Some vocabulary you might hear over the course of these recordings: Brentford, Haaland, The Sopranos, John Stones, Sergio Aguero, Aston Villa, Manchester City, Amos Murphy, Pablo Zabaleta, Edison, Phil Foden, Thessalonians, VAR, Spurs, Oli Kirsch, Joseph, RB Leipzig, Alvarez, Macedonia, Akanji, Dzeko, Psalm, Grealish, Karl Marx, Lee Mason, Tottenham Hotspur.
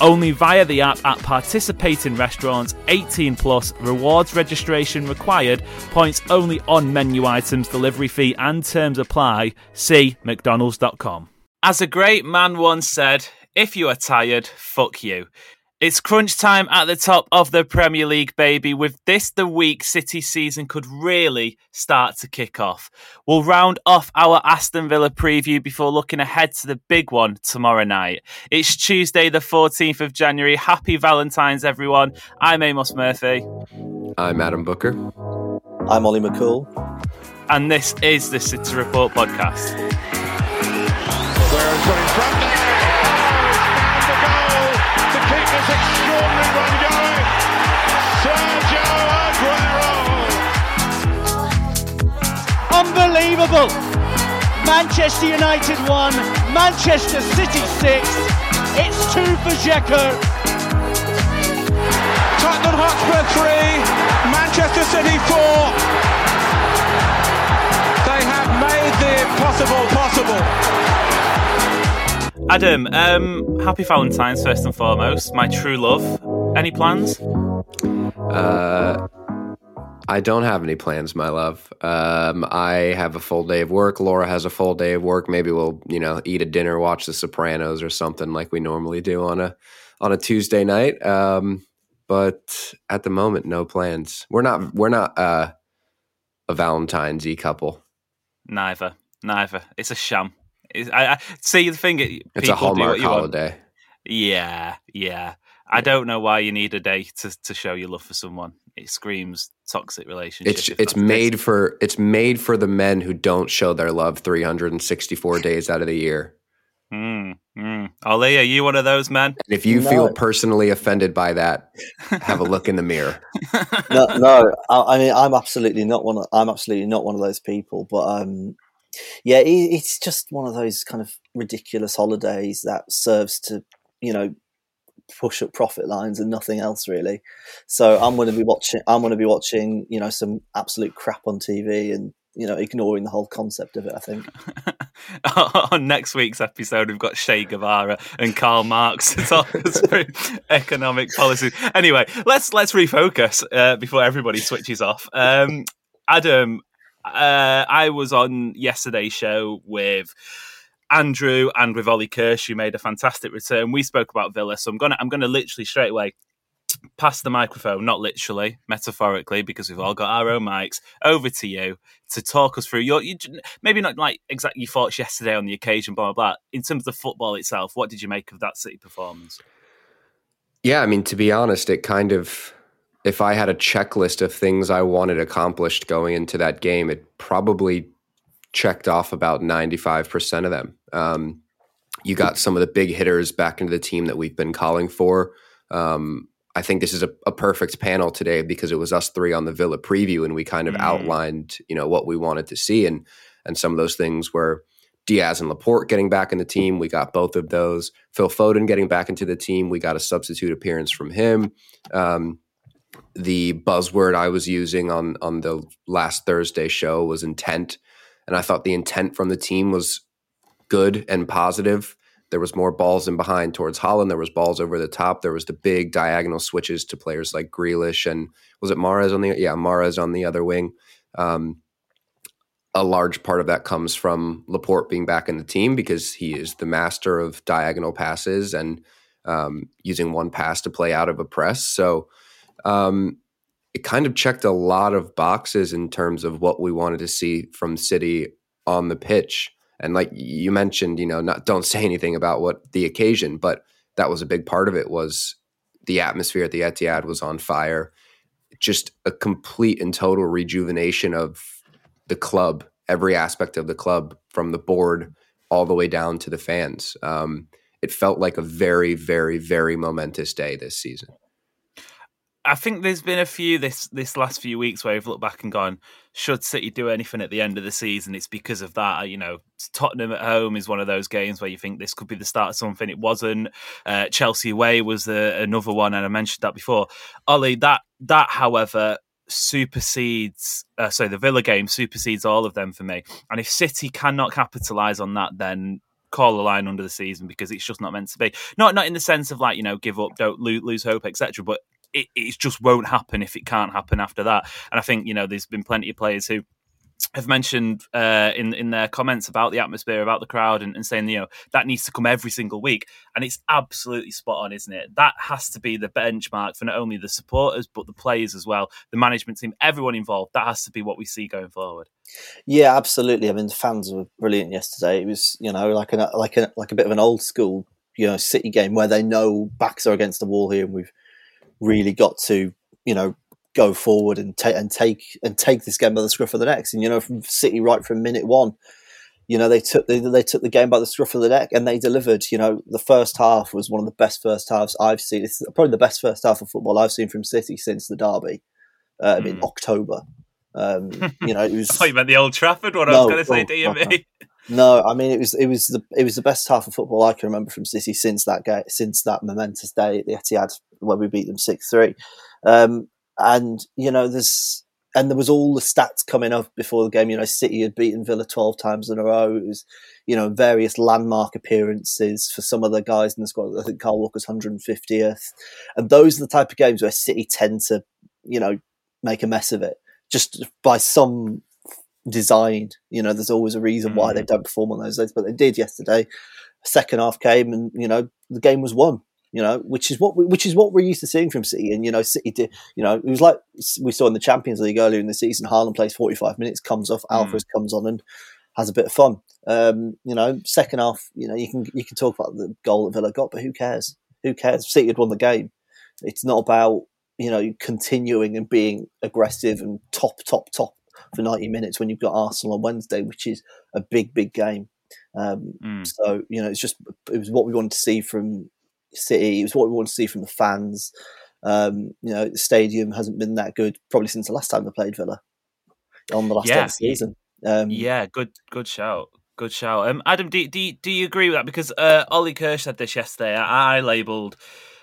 Only via the app at participating restaurants, 18 plus, rewards registration required, points only on menu items, delivery fee and terms apply. See mcdonalds.com. As a great man once said, if you are tired, fuck you. It's crunch time at the top of the Premier League, baby. With this, the week City season could really start to kick off. We'll round off our Aston Villa preview before looking ahead to the big one tomorrow night. It's Tuesday, the 14th of January. Happy Valentine's, everyone. I'm Amos Murphy. I'm Adam Booker. I'm Oli McCool. And this is the City Report podcast. Aguero's got in front there. Extraordinary one going, Sergio Aguero. Unbelievable. Manchester United 1, Manchester City 6. It's 2 for Dzeko. Tottenham Hotspur 3, Manchester City 4. They have made the impossible possible. Adam, happy Valentine's first and foremost, my true love. Any plans? I don't have any plans, my love. I have a full day of work. Laura has a full day of work. Maybe we'll, eat a dinner, watch The Sopranos or something like we normally do on a Tuesday night. But at the moment, no plans. We're not a Valentine's-y couple. Neither. It's a sham. I see the thing. It's a Hallmark holiday. Want. Yeah. I don't know why you need a day to show your love for someone. It screams toxic relationship. It's made for the men who don't show their love 364 days out of the year. Oli, are you one of those men? And if you feel personally offended by that, have a look in the mirror. No. I mean, I'm absolutely not one of those people. But yeah, it's just one of those kind of ridiculous holidays that serves to, push up profit lines and nothing else really. So I'm going to be watching, some absolute crap on TV and, ignoring the whole concept of it, I think. On next week's episode, we've got Che Guevara and Karl Marx to talk us through economic policy. Anyway, let's refocus before everybody switches off. Adam, I was on yesterday's show with Andrew and with Oli Kirsch, who made a fantastic return. We spoke about Villa, so I'm gonna literally straight away pass the microphone, not literally, metaphorically, because we've all got our own mics, over to you to talk us through your maybe not like exactly your thoughts yesterday on the occasion, blah, blah, blah. In terms of the football itself, what did you make of that City performance? Yeah, I mean, to be honest, it kind of... If I had a checklist of things I wanted accomplished going into that game, it probably checked off about 95% of them. You got some of the big hitters back into the team that we've been calling for. I think this is a perfect panel today because it was us three on the Villa preview and we kind of outlined, what we wanted to see. And some of those things were Diaz and Laporte getting back in the team. We got both of those. Phil Foden getting back into the team. We got a substitute appearance from him. The buzzword I was using on the last Thursday show was intent. And I thought the intent from the team was good and positive. There was more balls in behind towards Haaland. There was balls over the top. There was the big diagonal switches to players like Grealish and was it Mahrez on the Mahrez on the other wing. A large part of that comes from Laporte being back in the team because he is the master of diagonal passes and using one pass to play out of a press. So it kind of checked a lot of boxes in terms of what we wanted to see from City on the pitch. And like you mentioned, you know, don't say anything about what the occasion, but that was a big part of it was the atmosphere at the Etihad was on fire. Just a complete and total rejuvenation of the club, every aspect of the club, from the board all the way down to the fans. It felt like a very, very, very momentous day this season. I think there's been a few this last few weeks where I've looked back and gone, should City do anything at the end of the season? It's because of that. You know, Tottenham at home is one of those games where you think this could be the start of something. It wasn't. Chelsea away was another one, and I mentioned that before. Oli, that however, supersedes. The Villa game supersedes all of them for me. And if City cannot capitalise on that, then call a line under the season because it's just not meant to be. Not in the sense of like, you know, give up, don't lose hope, etc. But it just won't happen if it can't happen after that. And I think, you know, there's been plenty of players who have mentioned in their comments about the atmosphere, about the crowd and saying, you know, that needs to come every single week. And it's absolutely spot on, isn't it? That has to be the benchmark for not only the supporters, but the players as well, the management team, everyone involved. That has to be what we see going forward. Yeah, absolutely. I mean, the fans were brilliant yesterday. It was, you know, like a bit of an old school, you know, City game where they know backs are against the wall here and we've really got to, you know, go forward and take this game by the scruff of the neck. And you know, from City right from minute one, you know, they took the game by the scruff of the neck and they delivered. You know, the first half was one of the best first halves I've seen. It's probably the best first half of football I've seen from City since the derby in October. You know, it was. I thought you meant the Old Trafford one. I was going to say, DME. No, I mean it was the best half of football I can remember from City since that game, since that momentous day at the Etihad when we beat them 6-3. And you know, there was all the stats coming up before the game. You know, City had beaten Villa 12 times in a row. It was, you know, various landmark appearances for some of the guys in the squad. I think Carl Walker's 150th, and those are the type of games where City tend to, you know, make a mess of it just by some design. You know, there's always a reason why they don't perform on those days, but they did yesterday. Second half came, and you know, the game was won. You know, which is what we're used to seeing from City. And you know, City did. You know, it was like we saw in the Champions League earlier in the season. Haaland plays 45 minutes, comes off. Alvarez comes on and has a bit of fun. You know, second half. You know, you can talk about the goal that Villa got, but who cares? Who cares? City had won the game. It's not about, you know, continuing and being aggressive and top for 90 minutes when you've got Arsenal on Wednesday, which is a big game. So you know, it was what we wanted to see from City. It was what we want to see from the fans. You know, the stadium hasn't been that good probably since the last time they played Villa on the last day of the season. Good shout. Adam, do you agree with that? Because Oli Kirsch said this yesterday. I labelled.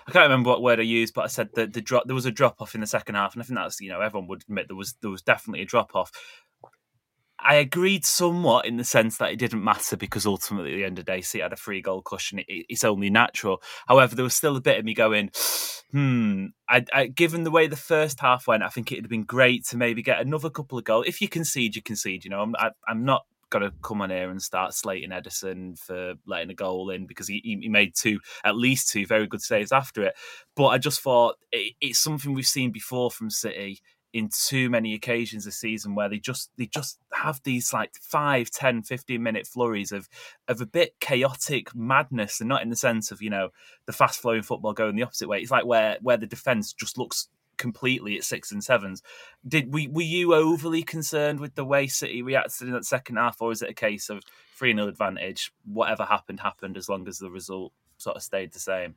I can't remember what word I used, but I said that there was a drop off in the second half, and I think that's, you know, everyone would admit there was definitely a drop off. I agreed somewhat in the sense that it didn't matter because ultimately at the end of the day, City had a 3-goal cushion. It's only natural. However, there was still a bit of me going, given the way the first half went, I think it would have been great to maybe get another couple of goals. If you concede, you concede. You know, I'm not going to come on here and start slating Edison for letting a goal in because he made at least two very good saves after it. But I just thought it's something we've seen before from City in too many occasions this season where they just have these like 5, 10, 15-minute flurries of a bit chaotic madness, and not in the sense of, you know, the fast-flowing football going the opposite way. It's like where the defence just looks completely at 6 and 7s. Were you overly concerned with the way City reacted in that second half, or is it a case of 3-0 advantage, whatever happened as long as the result sort of stayed the same?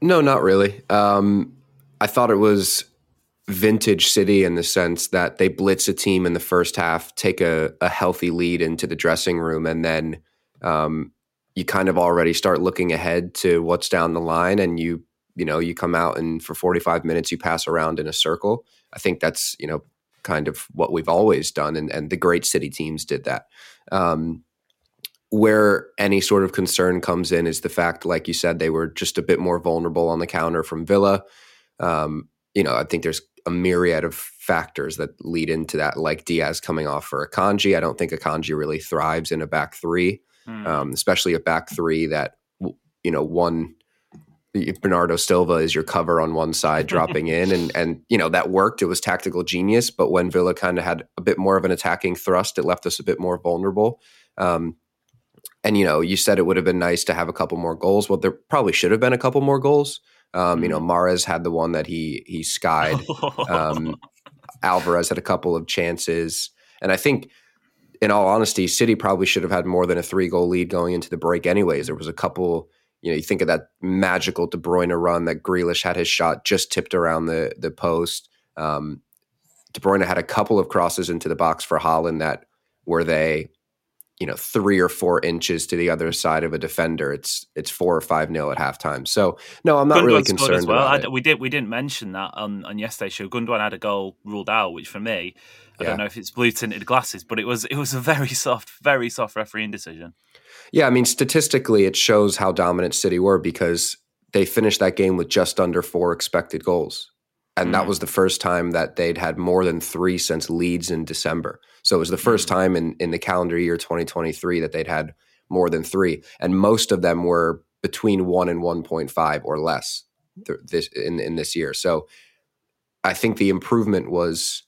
No, not really. I thought it was vintage City in the sense that they blitz a team in the first half, take a healthy lead into the dressing room, and then you kind of already start looking ahead to what's down the line, and you know, you come out and for 45 minutes you pass around in a circle. I think that's, you know, kind of what we've always done, and the great City teams did that. Where any sort of concern comes in is the fact, like you said, they were just a bit more vulnerable on the counter from Villa. I think there's a myriad of factors that lead into that, like Diaz coming off for Akanji. I don't think Akanji really thrives in a back three, especially a back three that, one Bernardo Silva is your cover on one side dropping in and that worked. It was tactical genius. But when Villa kind of had a bit more of an attacking thrust, it left us a bit more vulnerable. And you said it would have been nice to have a couple more goals. Well, there probably should have been a couple more goals. Mahrez had the one that he skied. Alvarez had a couple of chances. And I think, in all honesty, City probably should have had more than a 3-goal lead going into the break anyways. There was a couple, you think of that magical De Bruyne run that Grealish had his shot just tipped around the post. De Bruyne had a couple of crosses into the box for Haaland that were 3 or 4 inches to the other side of a defender. It's 4 or 5-0 at halftime. So no, I'm not Gundogan really concerned as well. About it. We didn't mention that on yesterday's show. Gundogan had a goal ruled out, which for me, I don't know if it's blue tinted glasses, but it was a very soft refereeing decision. Yeah, I mean, statistically, it shows how dominant City were because they finished that game with just under 4 expected goals. And that was the first time that they'd had more than 3 since Leeds in December. So it was the first time in the calendar year 2023 that they'd had more than 3. And most of them were between 1 and 1.5 or less in this year. So I think the improvement was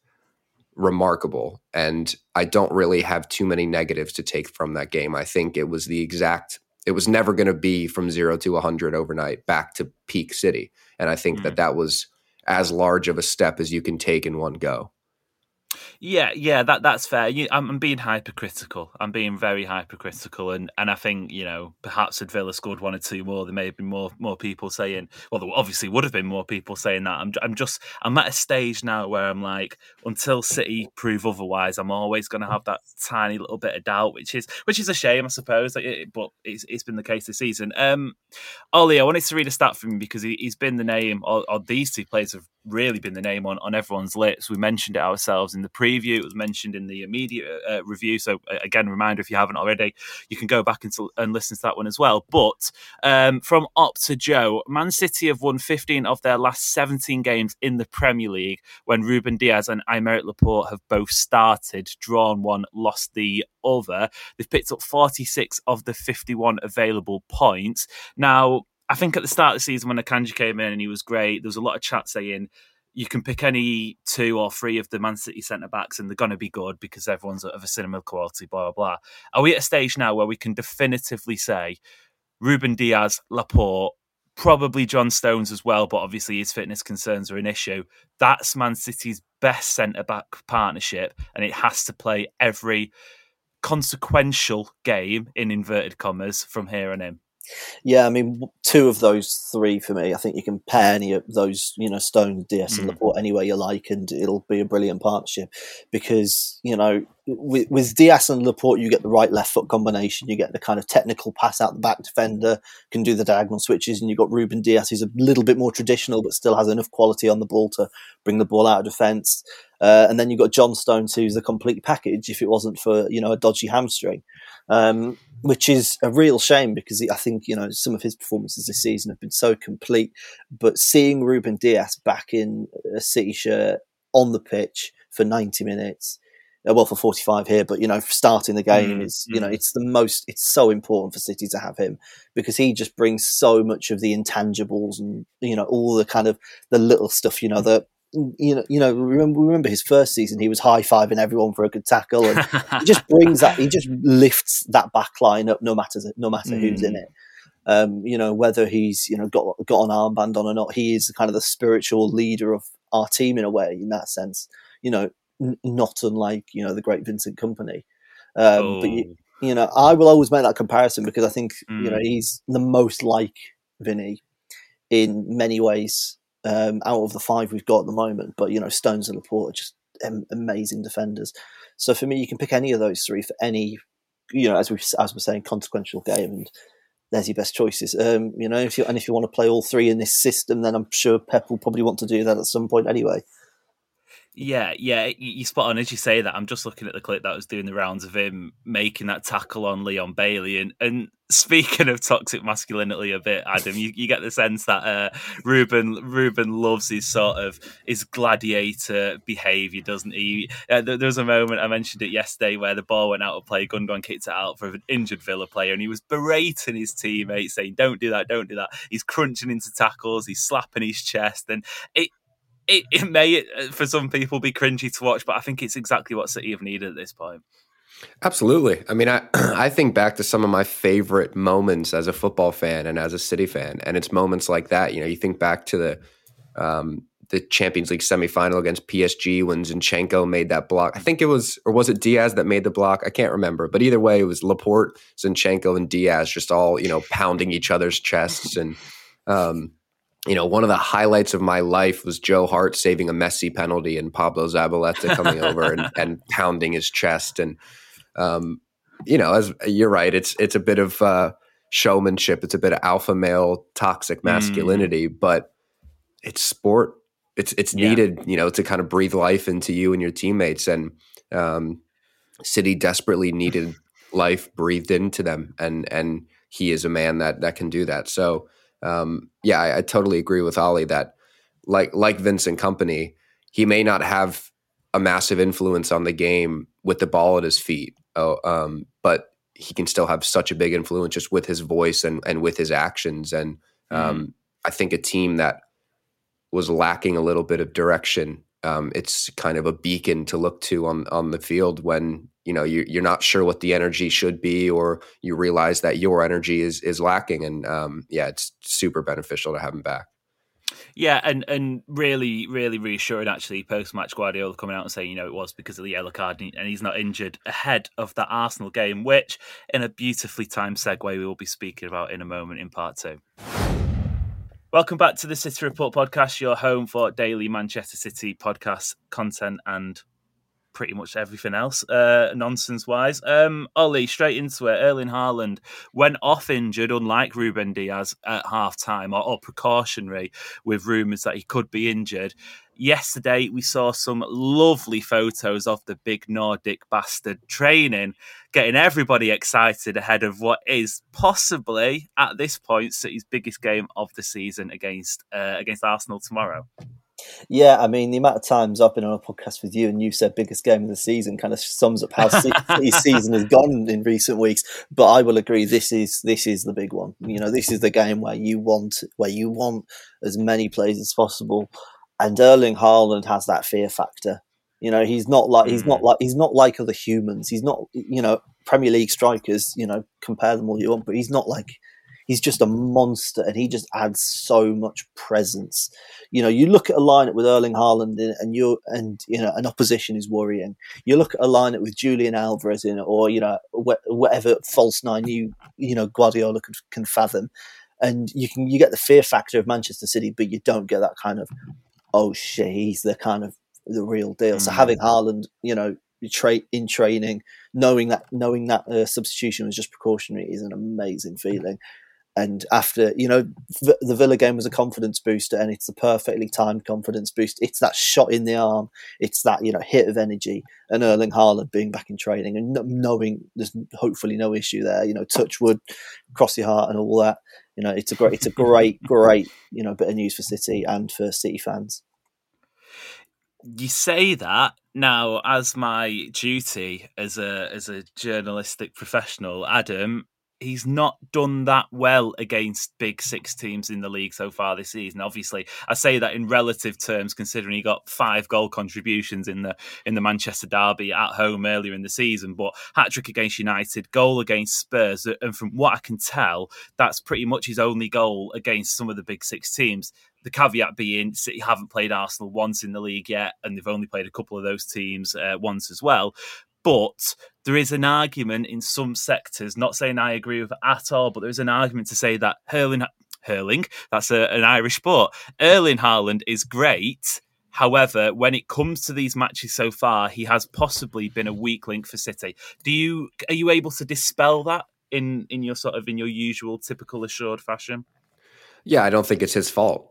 remarkable. And I don't really have too many negatives to take from that game. I think it was it was never going to be from 0 to 100 overnight back to peak City. And I think that was as large of a step as you can take in one go. Yeah, that's fair. I'm being hypercritical. I'm being very hypercritical. And I think, perhaps had Villa scored 1 or 2 more, there may have been more people saying, well, there obviously would have been more people saying that. I'm at a stage now where I'm like, until City prove otherwise, I'm always going to have that tiny little bit of doubt, which is a shame, I suppose. But it's been the case this season. Oli, I wanted to read a stat from him because he's been the name, or these two players have really been the name on everyone's lips. We mentioned it ourselves in the preview. It was mentioned in the immediate review. So again, reminder, if you haven't already, you can go back and listen to that one as well. But from Op to Joe, Man City have won 15 of their last 17 games in the Premier League when Ruben Dias and Aymeric Laporte have both started, drawn 1, lost the other. They've picked up 46 of the 51 available points. Now, I think at the start of the season when Akanji came in and he was great, there was a lot of chat saying you can pick any 2 or 3 of the Man City centre-backs and they're going to be good because everyone's of a similar quality, blah, blah, blah. Are we at a stage now where we can definitively say Ruben Dias, Laporte, probably John Stones as well, but obviously his fitness concerns are an issue? That's Man City's best centre-back partnership and it has to play every consequential game, in inverted commas, from here on in. Yeah, I mean, 2 of those 3 for me. I think you can pair any of those, Stone, Dias and Laporte any way you like, and it'll be a brilliant partnership because, with Dias and Laporte, you get the right left foot combination. You get the kind of technical pass out the back defender, can do the diagonal switches, and you've got Ruben Dias, who's a little bit more traditional but still has enough quality on the ball to bring the ball out of defence. And then you've got John Stones, who's the complete package if it wasn't for, a dodgy hamstring, which is a real shame because I think, some of his performances this season have been so complete. But seeing Ruben Dias back in a City shirt on the pitch for 90 minutes, well, for 45 here, but, starting the game is, it's so important for City to have him because he just brings so much of the intangibles and, all the kind of the little stuff, remember his first season, he was high-fiving everyone for a good tackle. And he just brings that, he just lifts that back line up no matter who's in it. Whether he's, got an armband on or not, he is kind of the spiritual leader of our team in a way, in that sense, not unlike, the great Vincent Kompany. But, I will always make that comparison because I think, he's the most like Vinny in many ways out of the 5 we've got at the moment. But, Stones and Laporte are just amazing defenders. So for me, you can pick any of those 3 for any, as we're saying, consequential game, and there's your best choices. If you want to play all 3 in this system, then I'm sure Pep will probably want to do that at some point anyway. Yeah, you spot on as you say that. I'm just looking at the clip that was doing the rounds of him making that tackle on Leon Bailey. And speaking of toxic masculinity a bit, Adam, you get the sense that Ruben loves his sort of his gladiator behaviour, doesn't he? There was a moment, I mentioned it yesterday, where the ball went out of play, Gundogan kicked it out for an injured Villa player, and he was berating his teammates, saying, don't do that. He's crunching into tackles, he's slapping his chest, and It may, for some people, be cringy to watch, but I think it's exactly what City have needed at this point. Absolutely. I mean, I think back to some of my favorite moments as a football fan and as a City fan, and it's moments like that. You know, you think back to the Champions League semifinal against PSG when Zinchenko made that block. I think it was, or was it Diaz that made the block? I can't remember. But either way, it was Laporte, Zinchenko, and Diaz just all, you know, pounding each other's chests and... You know, one of the highlights of my life was Joe Hart saving a Messi penalty and Pablo Zabaleta coming over and pounding his chest. And, you know, as you're right, it's a bit of showmanship. It's a bit of alpha male toxic masculinity, but it's sport. It's needed, you know, to kind of breathe life into you and your teammates. And City desperately needed life breathed into them. And he is a man that can do that. So, I totally agree with Oli that like Vincent Kompany, he may not have a massive influence on the game with the ball at his feet, but he can still have such a big influence just with his voice and with his actions. And I think a team that was lacking a little bit of direction, it's kind of a beacon to look to on the field when, you know, you're not sure what the energy should be, or you realize that your energy is lacking. And it's super beneficial to have him back. Yeah, and really, really reassuring, actually, post-match Guardiola coming out and saying, you know, it was because of the yellow card and he's not injured ahead of that Arsenal game, which, in a beautifully timed segue, we will be speaking about in a moment in part two. Welcome back to the City Report podcast, your home for daily Manchester City podcast content and pretty much everything else, nonsense-wise. Oli, straight into it. Erling Haaland went off injured, unlike Ruben Dias at half-time, or precautionary, with rumours that he could be injured. Yesterday, we saw some lovely photos of the big Nordic bastard training, getting everybody excited ahead of what is possibly, at this point, City's biggest game of the season against Arsenal tomorrow. Yeah, I mean, the amount of times I've been on a podcast with you and you said biggest game of the season kind of sums up how City's season has gone in recent weeks. But I will agree, this is the big one. You know, this is the game where you want as many plays as possible. And Erling Haaland has that fear factor. You know, he's not like other humans. He's not, you know, Premier League strikers. You know, compare them all you want, but he's not like. He's just a monster, and he just adds so much presence. You know, you look at a lineup with Erling Haaland in, and an opposition is worrying. You look at a lineup with Julian Alvarez in, or you know, whatever false nine you know Guardiola can fathom, and you get the fear factor of Manchester City, but you don't get that kind of oh shit, he's the kind of the real deal. So having Haaland, you know, in training, knowing that substitution was just precautionary is an amazing feeling. And after, you know, the Villa game was a confidence booster, and it's a perfectly timed confidence boost. It's that shot in the arm. It's that, you know, hit of energy, and Erling Haaland being back in training and knowing there's hopefully no issue there, you know, touch wood, cross your heart and all that. You know, it's a great, you know, bit of news for City and for City fans. You say that. Now, as my duty as a journalistic professional, Adam, he's not done that well against big six teams in the league so far this season. Obviously, I say that in relative terms, considering he got 5 goal contributions in the Manchester derby at home earlier in the season, but hat-trick against United, goal against Spurs, and from what I can tell, that's pretty much his only goal against some of the big six teams. The caveat being City haven't played Arsenal once in the league yet, and they've only played a couple of those teams once as well. But there is an argument in some sectors, not saying I agree with it at all, but there is an argument to say that Hurling, that's an Irish sport, Erling Haaland is great. However, when it comes to these matches so far, he has possibly been a weak link for City. Are you able to dispel that in your usual typical assured fashion? Yeah, I don't think it's his fault.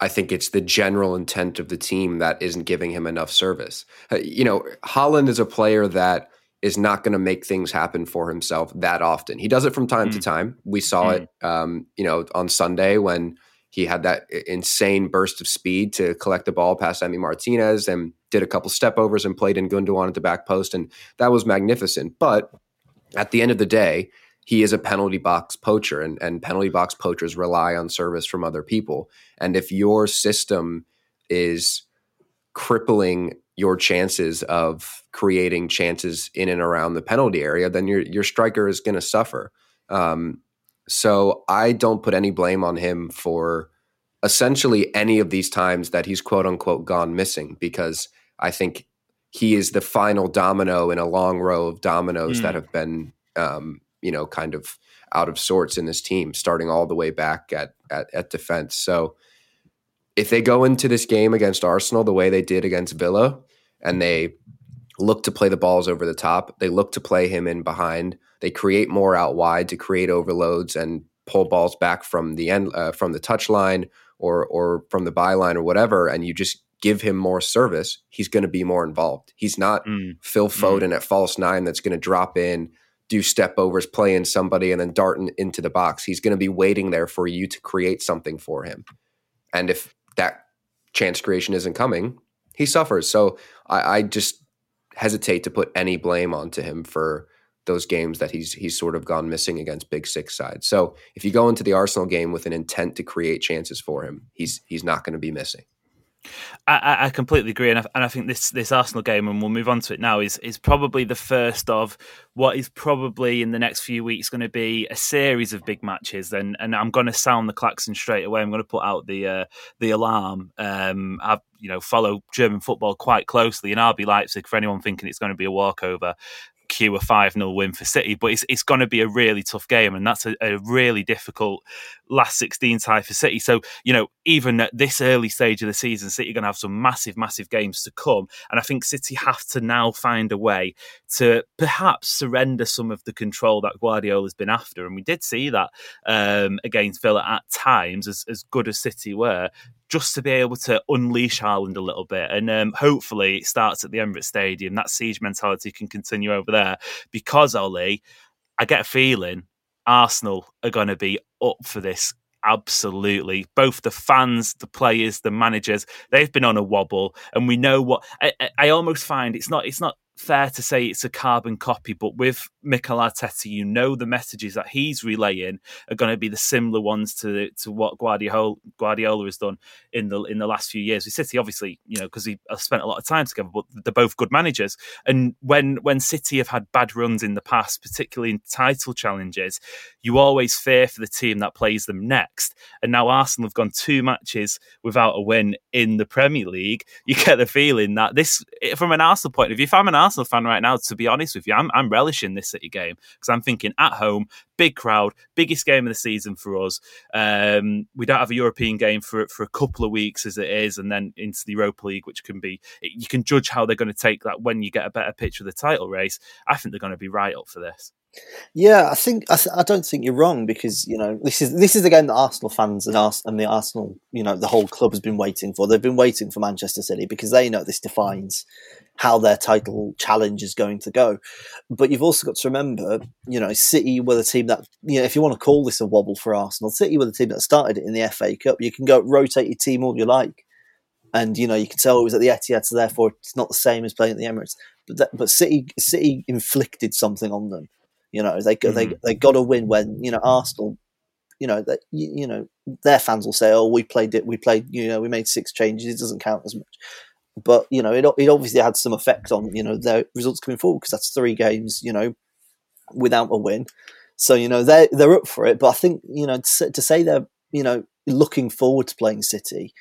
I think it's the general intent of the team that isn't giving him enough service. You know, Haaland is a player that is not going to make things happen for himself that often. He does it from time to time. We saw it, you know, on Sunday when he had that insane burst of speed to collect the ball past Emi Martinez and did a couple step overs and played in Gundogan at the back post. And that was magnificent. But at the end of the day, he is a penalty box poacher, and penalty box poachers rely on service from other people. And if your system is crippling your chances of creating chances in and around the penalty area, then your striker is going to suffer. So I don't put any blame on him for essentially any of these times that he's quote unquote gone missing, because I think he is the final domino in a long row of dominoes that have been, you know, kind of out of sorts in this team, starting all the way back at defense. So if they go into this game against Arsenal the way they did against Villa, and they look to play the balls over the top, they look to play him in behind, they create more out wide to create overloads and pull balls back from the end, from the touchline or from the byline or whatever, and you just give him more service, he's going to be more involved. He's not Phil Foden at false nine that's going to drop in, do step overs, play in somebody, and then dart into the box. He's going to be waiting there for you to create something for him. And if that chance creation isn't coming, he suffers. So I just hesitate to put any blame onto him for those games that he's sort of gone missing against Big Six sides. So if you go into the Arsenal game with an intent to create chances for him, he's not going to be missing. I completely agree, and I think this Arsenal game, and we'll move on to it now, is probably the first of what is probably in the next few weeks going to be a series of big matches. And I'm going to sound the klaxon straight away. I'm going to put out the alarm. I follow German football quite closely, and RB Leipzig, for anyone thinking it's going to be a walkover, cue a 5-0 win for City, but it's going to be a really tough game, and that's a really difficult last 16 tie for City. So, you know, even at this early stage of the season, City are going to have some massive games to come, and I think City have to now find a way to perhaps surrender some of the control that Guardiola's been after, and we did see that against Villa at times, as good as City were, just to be able to unleash Haaland a little bit. And hopefully it starts at the Emirates Stadium. That siege mentality can continue over there, because, Oli, I get a feeling Arsenal are going to be up for this. Absolutely. Both the fans, the players, the managers, they've been on a wobble. And we know what... I almost find it's not fair to say it's a carbon copy, but with Mikel Arteta, you know the messages that he's relaying are going to be the similar ones to what Guardiola has done in the last few years with City, obviously, you know, because he spent a lot of time together, but they're both good managers. And when City have had bad runs in the past, particularly in title challenges, you always fear for the team that plays them next. And now Arsenal have gone 2 matches without a win in the Premier League. You get the feeling that this, from an Arsenal point of view, if I'm an Arsenal fan right now, to be honest with you, I'm relishing this City game, because I'm thinking at home, big crowd, biggest game of the season for us. We don't have a European game for a couple of weeks as it is, and then into the Europa League, which can be, you can judge how they're going to take that when you get a better picture of the title race. I think they're going to be right up for this. Yeah, I don't think you're wrong, because, you know, this is the game that Arsenal fans and the Arsenal, you know, the whole club has been waiting for. They've been waiting for Manchester City, because they know this defines how their title challenge is going to go. But you've also got to remember, you know, City were the team that, you know, if you want to call this a wobble for Arsenal, City were the team that started it in the FA Cup. You can go rotate your team all you like, and, you know, you can tell it was at the Etihad, so therefore it's not the same as playing at the Emirates. But City inflicted something on them. You know, they got a win when, you know, Arsenal, you know, that, you know, their fans will say, oh, we played, you know, we made 6 changes, it doesn't count as much. But, you know, it obviously had some effect on, you know, their results coming forward, because that's 3 games, you know, without a win. So, you know, they're up for it. But I think, you know, to say they're, you know, looking forward to playing City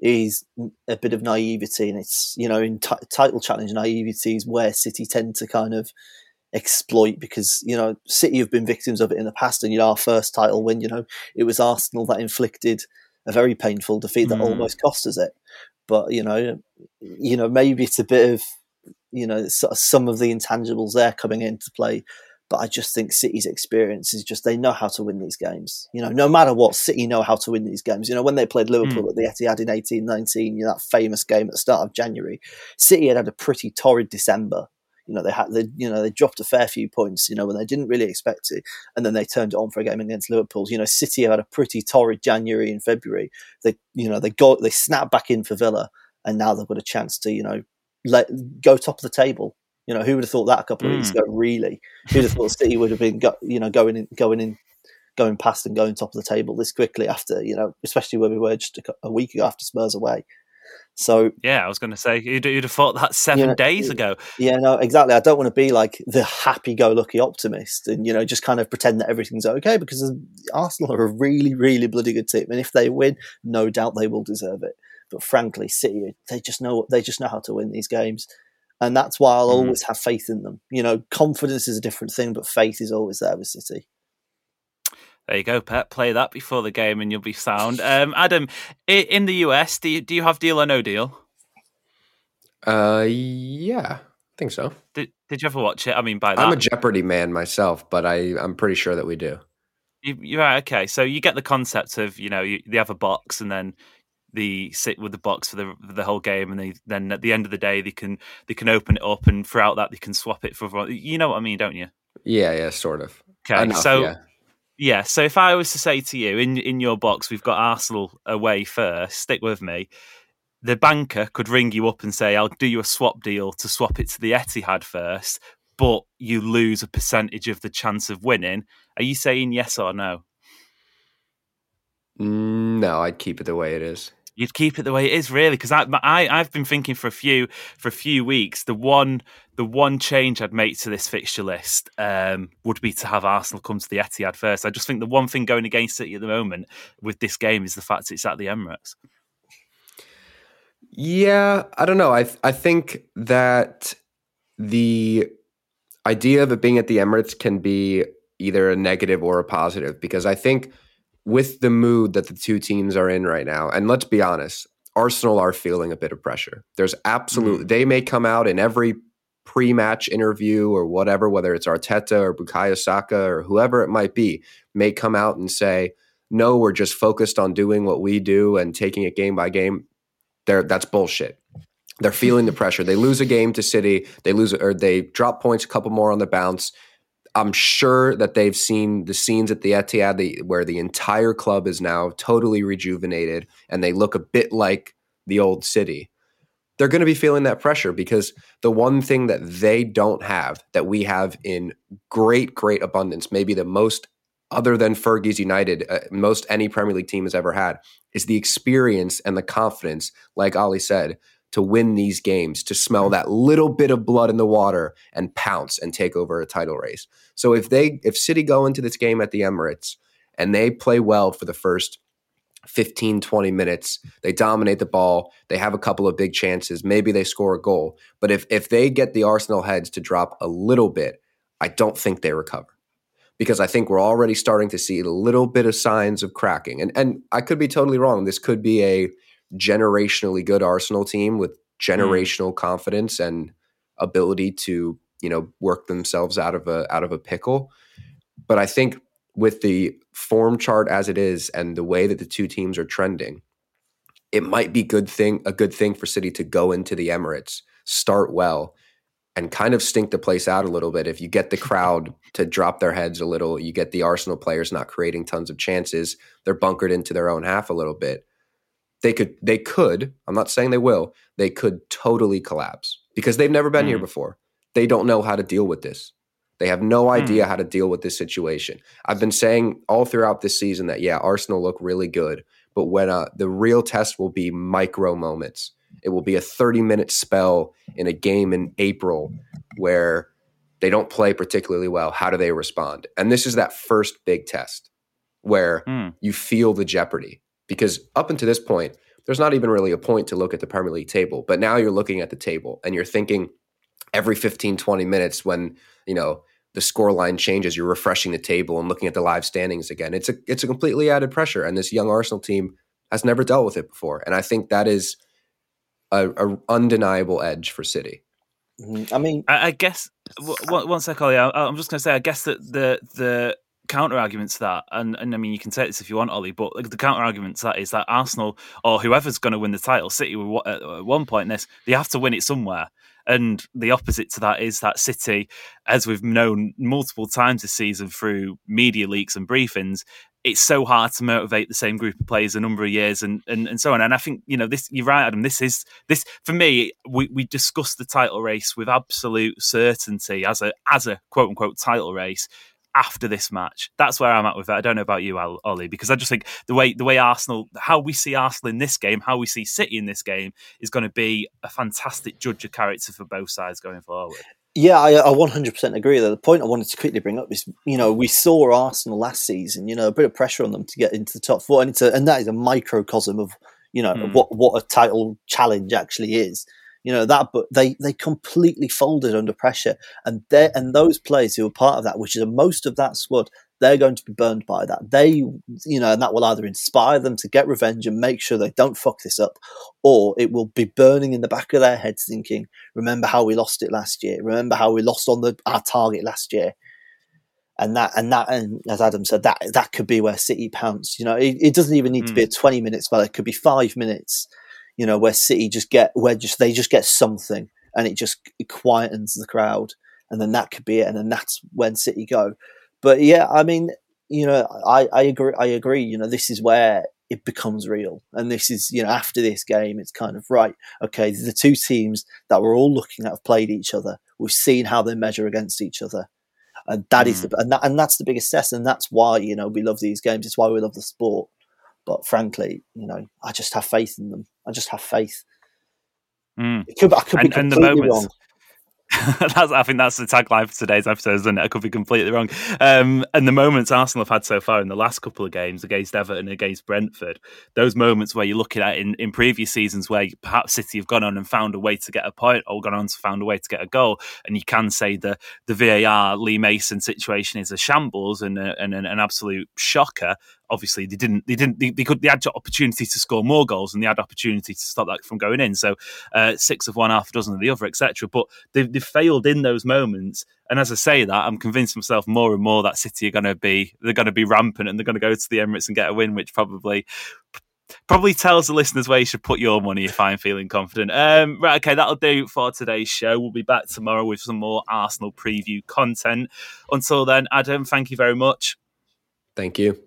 is a bit of naivety. And it's, you know, in title challenge, naivety is where City tend to kind of exploit, because, you know, City have been victims of it in the past. And, you know, our first title win, you know, it was Arsenal that inflicted a very painful defeat that almost cost us it. But, you know, maybe it's a bit of, you know, some of the intangibles there coming into play. But I just think City's experience is just they know how to win these games. You know, no matter what, City know how to win these games. You know, when they played Liverpool at the Etihad in 18-19, you know, that famous game at the start of January, City had a pretty torrid December. You know, they dropped a fair few points, you know, when they didn't really expect it. And then they turned it on for a game against Liverpool. You know, City had a pretty torrid January and February. They snapped back in for Villa, and now they've got a chance to, you know, go top of the table. You know, who would have thought that a couple of weeks ago? Really, who would have thought City would have been, going past and going top of the table this quickly after, you know, especially where we were just a week ago after Spurs away. So yeah, I was going to say you'd have thought that seven days ago. Yeah, no, exactly. I don't want to be like the happy-go-lucky optimist and, you know, just kind of pretend that everything's okay, because Arsenal are a really, really bloody good team, and if they win, no doubt they will deserve it. But frankly, City, they just know how to win these games. And that's why I'll always have faith in them. You know, confidence is a different thing, but faith is always there with City. There you go, Pep. Play that before the game and you'll be sound. Adam, in the US, do you have Deal or No Deal? Yeah, I think so. Did you ever watch it? I mean, I'm a Jeopardy man myself, but I'm pretty sure that we do. You're right, okay. So you get the concept of, you know, they have a box and then they sit with the box for the whole game, and then at the end of the day they can open it up, and throughout that they can swap it for, you know what I mean, don't you? Yeah, sort of. Okay, enough, so yeah. So if I was to say to you, in your box we've got Arsenal away first. Stick with me. The banker could ring you up and say, "I'll do you a swap deal to swap it to the Etihad first, but you lose a percentage of the chance of winning." Are you saying yes or no? No, I'd keep it the way it is. You'd keep it the way it is, really, because I've been thinking for a few weeks the one change I'd make to this fixture list would be to have Arsenal come to the Etihad first. I just think the one thing going against City at the moment with this game is the fact it's at the Emirates. Yeah, I don't know. I think that the idea of it being at the Emirates can be either a negative or a positive, because I think, with the mood that the two teams are in right now, and let's be honest, Arsenal are feeling a bit of pressure. There's absolutely, they may come out in every pre-match interview or whatever, whether it's Arteta or Bukayo Saka or whoever it might be, may come out and say, "No, we're just focused on doing what we do and taking it game by game." That's bullshit. They're feeling the pressure. They lose a game to City. They drop points, a couple more on the bounce. I'm sure that they've seen the scenes at the Etihad where the entire club is now totally rejuvenated and they look a bit like the old City. They're going to be feeling that pressure, because the one thing that they don't have that we have in great, great abundance, maybe the most, other than Fergie's United, most any Premier League team has ever had, is the experience and the confidence, like Oli said, to win these games, to smell that little bit of blood in the water and pounce and take over a title race. So if City go into this game at the Emirates and they play well for the first 15, 20 minutes, they dominate the ball, they have a couple of big chances, maybe they score a goal. But if they get the Arsenal heads to drop a little bit, I don't think they recover. Because I think we're already starting to see a little bit of signs of cracking. And I could be totally wrong. This could be a generationally good Arsenal team with generational confidence and ability to, you know, work themselves out of a pickle. But I think with the form chart as it is and the way that the two teams are trending, it might be a good thing for City to go into the Emirates, start well, and kind of stink the place out a little bit. If you get the crowd to drop their heads a little, you get the Arsenal players not creating tons of chances, they're bunkered into their own half a little bit. They could, I'm not saying they will, they could totally collapse, because they've never been here before. They don't know how to deal with this. They have no idea how to deal with this situation. I've been saying all throughout this season that, yeah, Arsenal look really good, but when the real test will be micro moments. It will be a 30-minute spell in a game in April where they don't play particularly well. How do they respond? And this is that first big test where you feel the jeopardy. Because up until this point, there's not even really a point to look at the Premier League table. But now you're looking at the table and you're thinking every 15, 20 minutes when, you know, the scoreline changes, you're refreshing the table and looking at the live standings again. It's a completely added pressure. And this young Arsenal team has never dealt with it before. And I think that is an undeniable edge for City. I mean, I guess one sec, Ollie. I'm just going to say, I guess that the counter arguments that, and I mean, you can take this if you want, Ollie, but the counter arguments that is that Arsenal or whoever's going to win the title, City at one point in this, they have to win it somewhere. And the opposite to that is that City, as we've known multiple times this season through media leaks and briefings, it's so hard to motivate the same group of players a number of years and so on. And I think, you know, this, you're right, Adam, this is for me, we discussed the title race with absolute certainty as a quote unquote title race after this match. That's where I'm at with that. I don't know about you, Ollie, because I just think the way Arsenal, how we see Arsenal in this game, how we see City in this game is going to be a fantastic judge of character for both sides going forward. Yeah, I 100% agree. The point I wanted to quickly bring up is, you know, we saw Arsenal last season, you know, a bit of pressure on them to get into the top four. And that is a microcosm of, you know, what a title challenge actually is. You know, that, but they completely folded under pressure, and those players who were part of that, which is most of that squad, they're going to be burned by that. They, you know, and that will either inspire them to get revenge and make sure they don't fuck this up, or it will be burning in the back of their heads, thinking, "Remember how we lost it last year? Remember how we lost on our target last year?" And as Adam said, that could be where City pounce. You know, it doesn't even need to be a 20-minute spell; it could be 5 minutes. You know, where City just get something, and it quietens the crowd, and then that could be it, and then that's when City go. But yeah, I mean, you know, I agree. You know, this is where it becomes real, and this is, you know, after this game, it's kind of right. Okay, the two teams that we're all looking at have played each other. We've seen how they measure against each other, and that is that's the biggest test, and that's why, you know, we love these games. It's why we love the sport. But frankly, you know, I just have faith in them. I just have faith. I could be completely wrong. I think that's the tagline for today's episode, isn't it? I could be completely wrong. And the moments Arsenal have had so far in the last couple of games against Everton and against Brentford, those moments where you're looking at in previous seasons where perhaps City have gone on and found a way to get a point or gone on to found a way to get a goal, and you can say the VAR Lee Mason situation is a shambles and an absolute shocker. Obviously, they had the opportunity to score more goals, and they had the opportunity to stop that from going in. So 6 of one, half a dozen of the other, etc. But they failed in those moments. And as I say that, I'm convinced myself more and more that City are going to be rampant, and they're going to go to the Emirates and get a win, which probably tells the listeners where you should put your money if I'm feeling confident. Right, okay, that'll do for today's show. We'll be back tomorrow with some more Arsenal preview content. Until then, Adam, thank you very much. Thank you.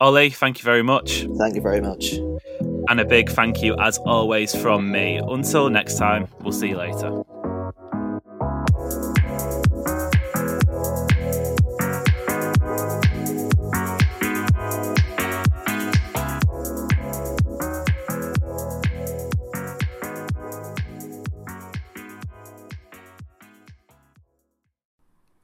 Ollie, thank you very much. Thank you very much. And a big thank you, as always, from me. Until next time, we'll see you later.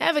Ever